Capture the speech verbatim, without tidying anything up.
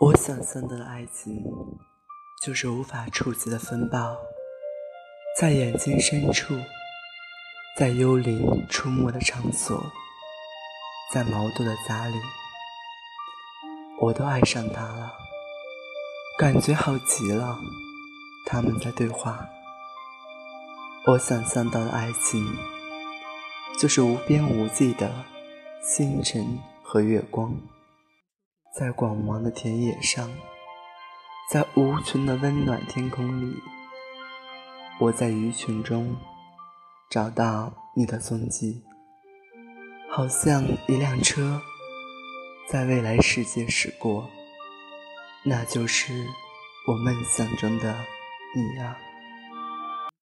我想象的爱情就是无法触及的风暴，在眼睛深处，在幽灵出没的场所，在矛盾的家里，我都爱上他了，感觉好极了。他们在对话。我想象到的爱情就是无边无际的星辰和月光，在广袤的田野上，在无穷的温暖天空里，我在鱼群中找到你的踪迹，好像一辆车在未来世界驶过，那就是我梦想中的你啊。